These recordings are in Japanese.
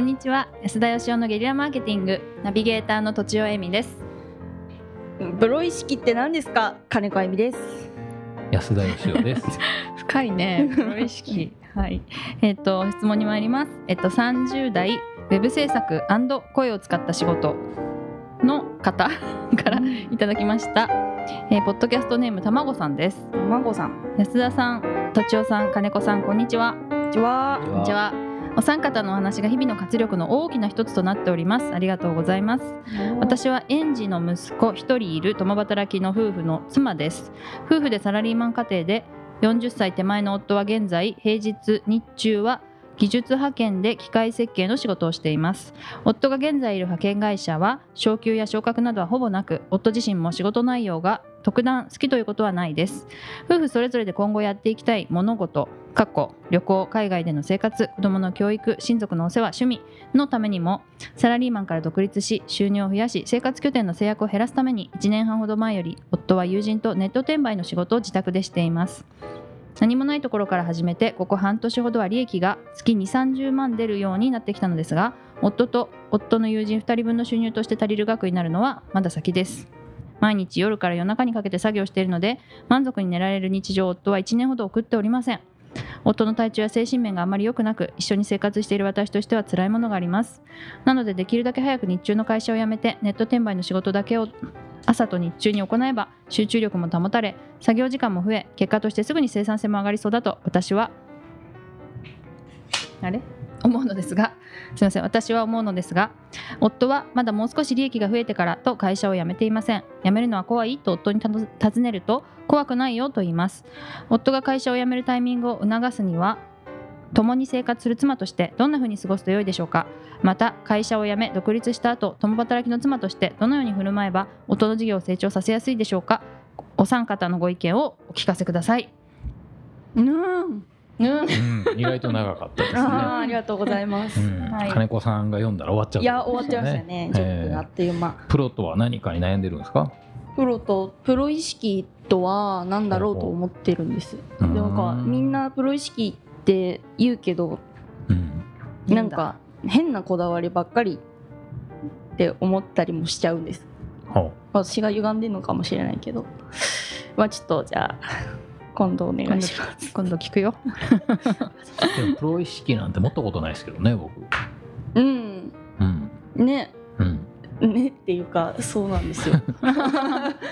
んにちは。安田義生のゲリラマーケティングナビゲーターのとちおえみです。ブロ意識って何ですか？金子えみです。安田義生です。深いね、ブロ意識。はい。質問に参ります。30代ウェブ制作&声を使った仕事の方からいただきました。ポッドキャストネームたまごさんです。たまごさん。安田さん、とちおさん、金子さん、こんにちは。こんにちは。こんにちは。お三方のお話が日々の活力の大きな一つとなっております。ありがとうございます。私は園児の息子一人いる共働きの夫婦の妻です。夫婦でサラリーマン家庭で40歳手前の夫は現在平日日中は技術派遣で機械設計の仕事をしています。夫が現在いる派遣会社は昇給や昇格などはほぼなく、夫自身も仕事内容が特段好きということはないです。夫婦それぞれで今後やっていきたい物事、過去、旅行、海外での生活、子どもの教育、親族のお世話、趣味のためにもサラリーマンから独立し、収入を増やし、生活拠点の制約を減らすために1年半ほど前より夫は友人とネット転売の仕事を自宅でしています。何もないところから始めて、ここ半年ほどは利益が月 2,30 万出るようになってきたのですが、夫と夫の友人2人分の収入として足りる額になるのはまだ先です。毎日夜から夜中にかけて作業しているので、満足に寝られる日常を夫は1年ほど送っておりません。夫の体調や精神面があまり良くなく、一緒に生活している私としては辛いものがあります。なので、できるだけ早く日中の会社を辞めて、ネット転売の仕事だけを朝と日中に行えば集中力も保たれ、作業時間も増え、結果としてすぐに生産性も上がりそうだと私は思うのですが、夫はまだもう少し利益が増えてからと会社を辞めていません。辞めるのは怖いと夫に尋ねると、怖くないよと言います。夫が会社を辞めるタイミングを促すには、共に生活する妻としてどんな風に過ごすと良いでしょうか。また、会社を辞め独立した後、共働きの妻としてどのように振る舞えば夫の事業を成長させやすいでしょうか。お三方のご意見をお聞かせください。意外と長かったですね。ありがとうございます、はい、金子さんが読んだら終わっちゃう、ね、いや終わっちゃいましたね、10分あっという間。プロとは何かに悩んでるんですか？プロ意識とは何だろうと思ってるんです。でもなんかみんなプロ意識って言うけど、なんか変なこだわりばっかりって思ったりもしちゃうんです。私が歪んでるのかもしれないけど、まあちょっとじゃあ今度お願いします。今度聞くよ。でもプロ意識なんて持ったことないですけどね、僕。ねっていうか、そうなんですよ。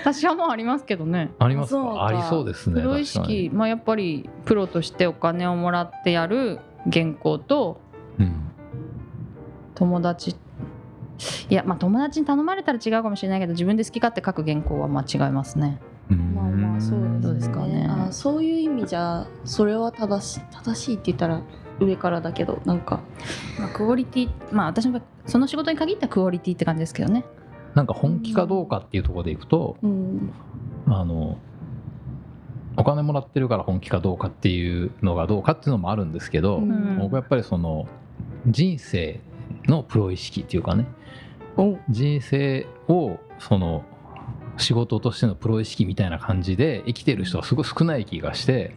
私はもうありますけどね。ありますか？ありそうですね。プロ意識、まあ、やっぱりプロとしてお金をもらってやる原稿と、友達、いや、まあ友達に頼まれたら違うかもしれないけど、自分で好き勝手書く原稿は間違いますね。まあまあそうですかね。あ、そういう意味じゃ、それは正しいって言ったら上からだけど、なんか、まあ、クオリティ、まあ私のその仕事に限ったクオリティって感じですけどね。なんか本気かどうかっていうところでいくと、お金もらってるから本気かどうかっていうのがどうかっていうのもあるんですけど、僕やっぱりその人生のプロ意識っていうかね、人生をその仕事としてのプロ意識みたいな感じで生きてる人はすごい少ない気がして、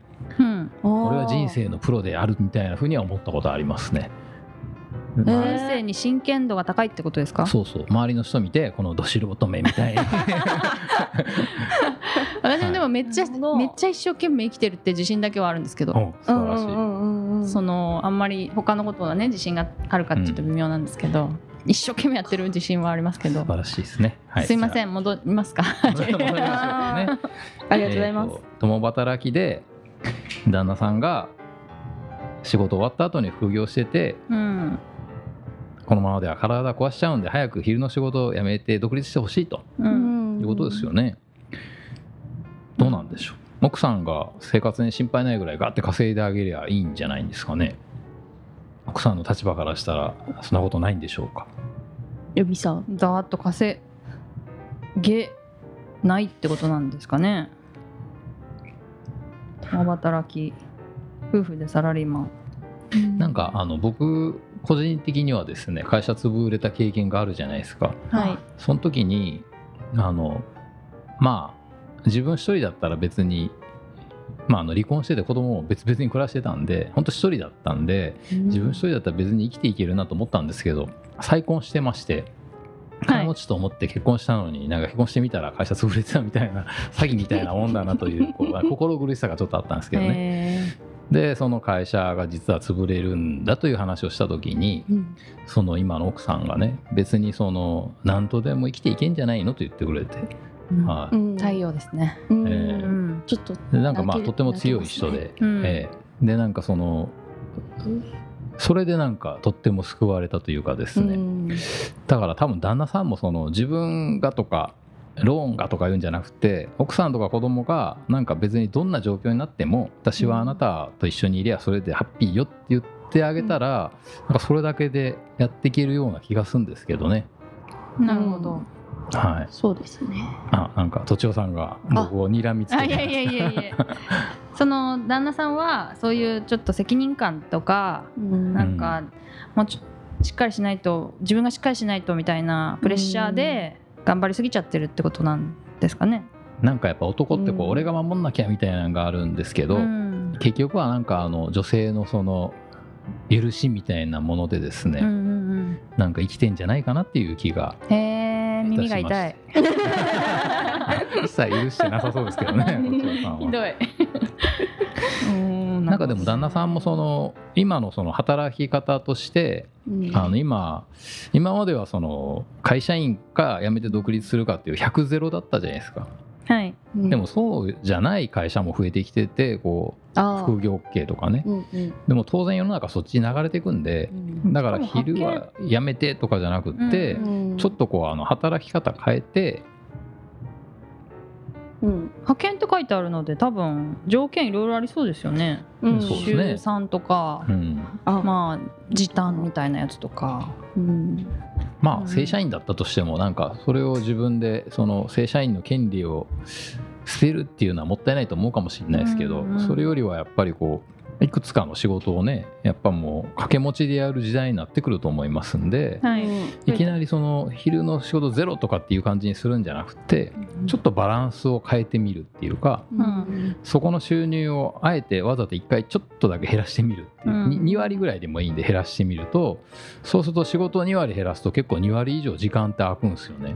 俺は人生のプロであるみたいなふうには思ったことありますね。人生に真剣度が高いってことですか？そうそう、周りの人見て、このど素人目みたいに私もでもめっちゃ一生懸命生きてるって自信だけはあるんですけど、素晴らしい、そのあんまり他のことはね、自信があるかってちょっと微妙なんですけど、一生懸命やってる自信はありますけど。素晴らしいですね、はい、すいません、戻りますか。戻りましょうね。ありがとうございます。共働きで旦那さんが仕事終わった後に副業してて、このままでは体壊しちゃうんで、早く昼の仕事を辞めて独立してほしいと、いうことですよね。どうなんでしょう。奥さんが生活に心配ないぐらいガッて稼いであげりゃいいんじゃないんですかね。奥さんの立場からしたらそんなことないんでしょうか。予備さんだーっと稼げないってことなんですかね。共働き、夫婦でサラリーマン、なんか僕個人的にはですね、会社潰れた経験があるじゃないですか、その時にまあ自分一人だったら別にまあ、離婚してて子供を別々に暮らしてたんで本当一人だったんで、自分一人だったら別に生きていけるなと思ったんですけど、再婚してまして、金持ちと思って結婚したのに、なんか結婚してみたら会社潰れてたみたいな詐欺みたいなもんだなという心苦しさがちょっとあったんですけどね。でその会社が実は潰れるんだという話をした時に、その今の奥さんがね、別にその何とでも生きていけんじゃないのと言ってくれて、太陽ですね。ちょっとなんかまあとても強い人で、でなんかそのそれでなんかとっても救われたというかですね、だから多分旦那さんもその自分がとかローンがとか言うんじゃなくて、奥さんとか子供がなんか別にどんな状況になっても私はあなたと一緒にいればそれでハッピーよって言ってあげたら、なんかそれだけでやっていけるような気がするんですけどね。なるほど、はい、そうですね。あ、なんかとちおさんが僕を睨みつけて、いやその旦那さんはそういうちょっと責任感とか、なんかもうしっかりしないと、自分がしっかりしないとみたいなプレッシャーで頑張りすぎちゃってるってことなんですかね。なんかやっぱ男ってこう、俺が守んなきゃみたいなのがあるんですけど、結局はなんか女性のその許しみたいなものでですね、なんか生きてんじゃないかなっていう気が。耳が痛い一切許してなさそうですけどねさんはひどいなんかでも旦那さんもその今のその働き方として、今まではその会社員か辞めて独立するかっていう100ゼロだったじゃないですか。はい、でもそうじゃない会社も増えてきてて、こう副業系とかね、でも当然世の中そっちに流れていくんで、だから昼はやめてとかじゃなくって、ちょっとこう働き方変えて、派遣って書いてあるので多分条件いろいろありそうですよね、週3とか、まあ時短みたいなやつとか、まあ正社員だったとしても、なんかそれを自分でその正社員の権利を捨てるっていうのはもったいないと思うかもしれないですけど、それよりはやっぱりこういくつかの仕事をね、やっぱもう掛け持ちでやる時代になってくると思いますんで、いきなりその昼の仕事ゼロとかっていう感じにするんじゃなくて、ちょっとバランスを変えてみるっていうか、そこの収入をあえてわざと1回ちょっとだけ減らしてみるっていう、2割ぐらいでもいいんで減らしてみると、そうすると仕事を2割減らすと結構2割以上時間って空くんですよね。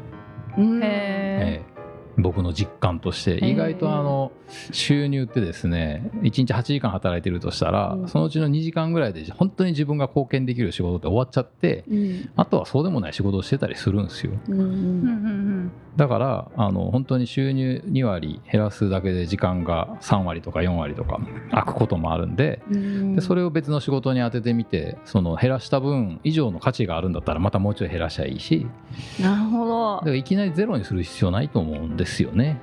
僕の実感として、意外と収入ってですね、1日8時間働いてるとしたら、そのうちの2時間ぐらいで本当に自分が貢献できる仕事って終わっちゃって、あとはそうでもない仕事をしてたりするんですよ。だから本当に収入2割減らすだけで時間が3割とか4割とか空くこともあるん で、それを別の仕事に当ててみて、その減らした分以上の価値があるんだったらまたもうちょい減らしゃいいし。なるほど。だからいきなりゼロにする必要ないと思うんですよね。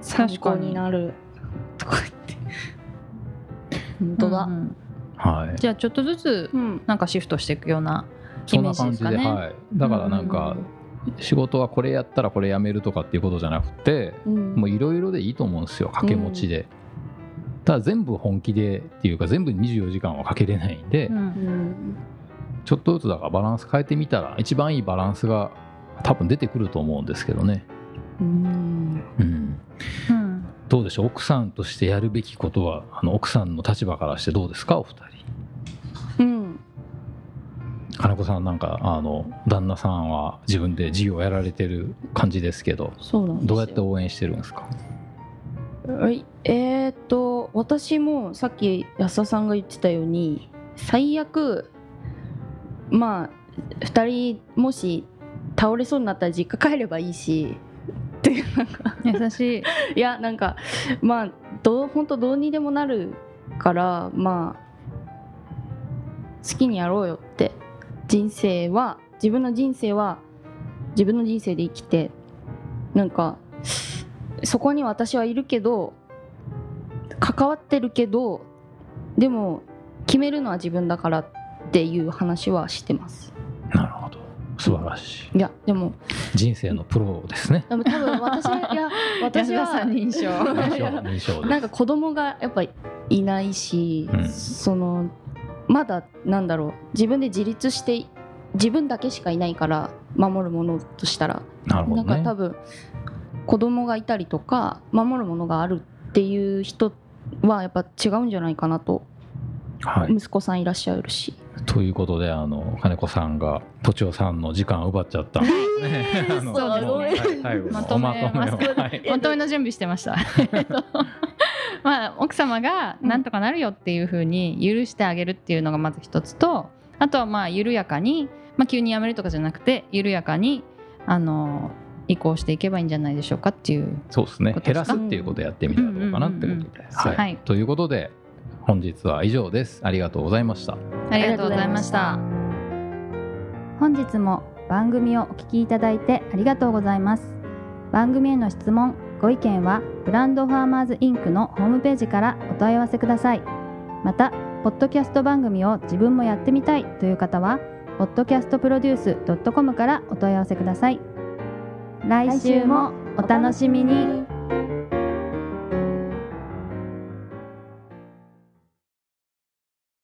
参考になるとか言って本当だ、はい、じゃあちょっとずつなんかシフトしていくようなイメージですかね。そんな感じで、だからなんか、仕事はこれやったらこれやめるとかっていうことじゃなくて、もういろいろでいいと思うんですよ、掛け持ちで、ただ全部本気でっていうか全部24時間はかけれないんで、ちょっとずつだからバランス変えてみたら一番いいバランスが多分出てくると思うんですけどね。どうでしょう、奥さんとしてやるべきことは奥さんの立場からしてどうですかお二人。金子さんなんか旦那さんは自分で事業をやられてる感じですけど、どうやって応援してるんですか。私もさっき安田さんが言ってたように、最悪まあ2人もし倒れそうになったら実家帰ればいいしっていう、なんか優しいいやなんかまあ本当どうにでもなるから、まあ好きにやろうよって、人生は自分の人生は自分の人生で生きて、なんかそこに私はいるけど、関わってるけど、でも決めるのは自分だからっていう話はしてます。なるほど、素晴らしい。いやでも人生のプロですね。でも多分私はさん認証です。なんか子供がやっぱいないし、そのまだなんだろう、自分で自立して自分だけしかいないから、守るものとしたら、なんか多分子供がいたりとか守るものがあるっていう人はやっぱ違うんじゃないかなと、はい、息子さんいらっしゃるしということで、金子さんがとちおさんの時間を奪っちゃったまとめの準備してましたまあ奥様がなんとかなるよっていう風に許してあげるっていうのがまず一つと、あとはまあ緩やかに、まあ、急にやめるとかじゃなくて緩やかに移行していけばいいんじゃないでしょうかっていう、そうですね、減らすっていうことをやってみたらどうかなってことです。はい、ということで本日は以上です。ありがとうございました。ありがとうございました。本日も番組をお聞きいただいてありがとうございます。番組への質問ご意見はブランドファーマーズインクのホームページからお問い合わせください。またポッドキャスト番組を自分もやってみたいという方は podcastproduce.com からお問い合わせください。来週もお楽しみに。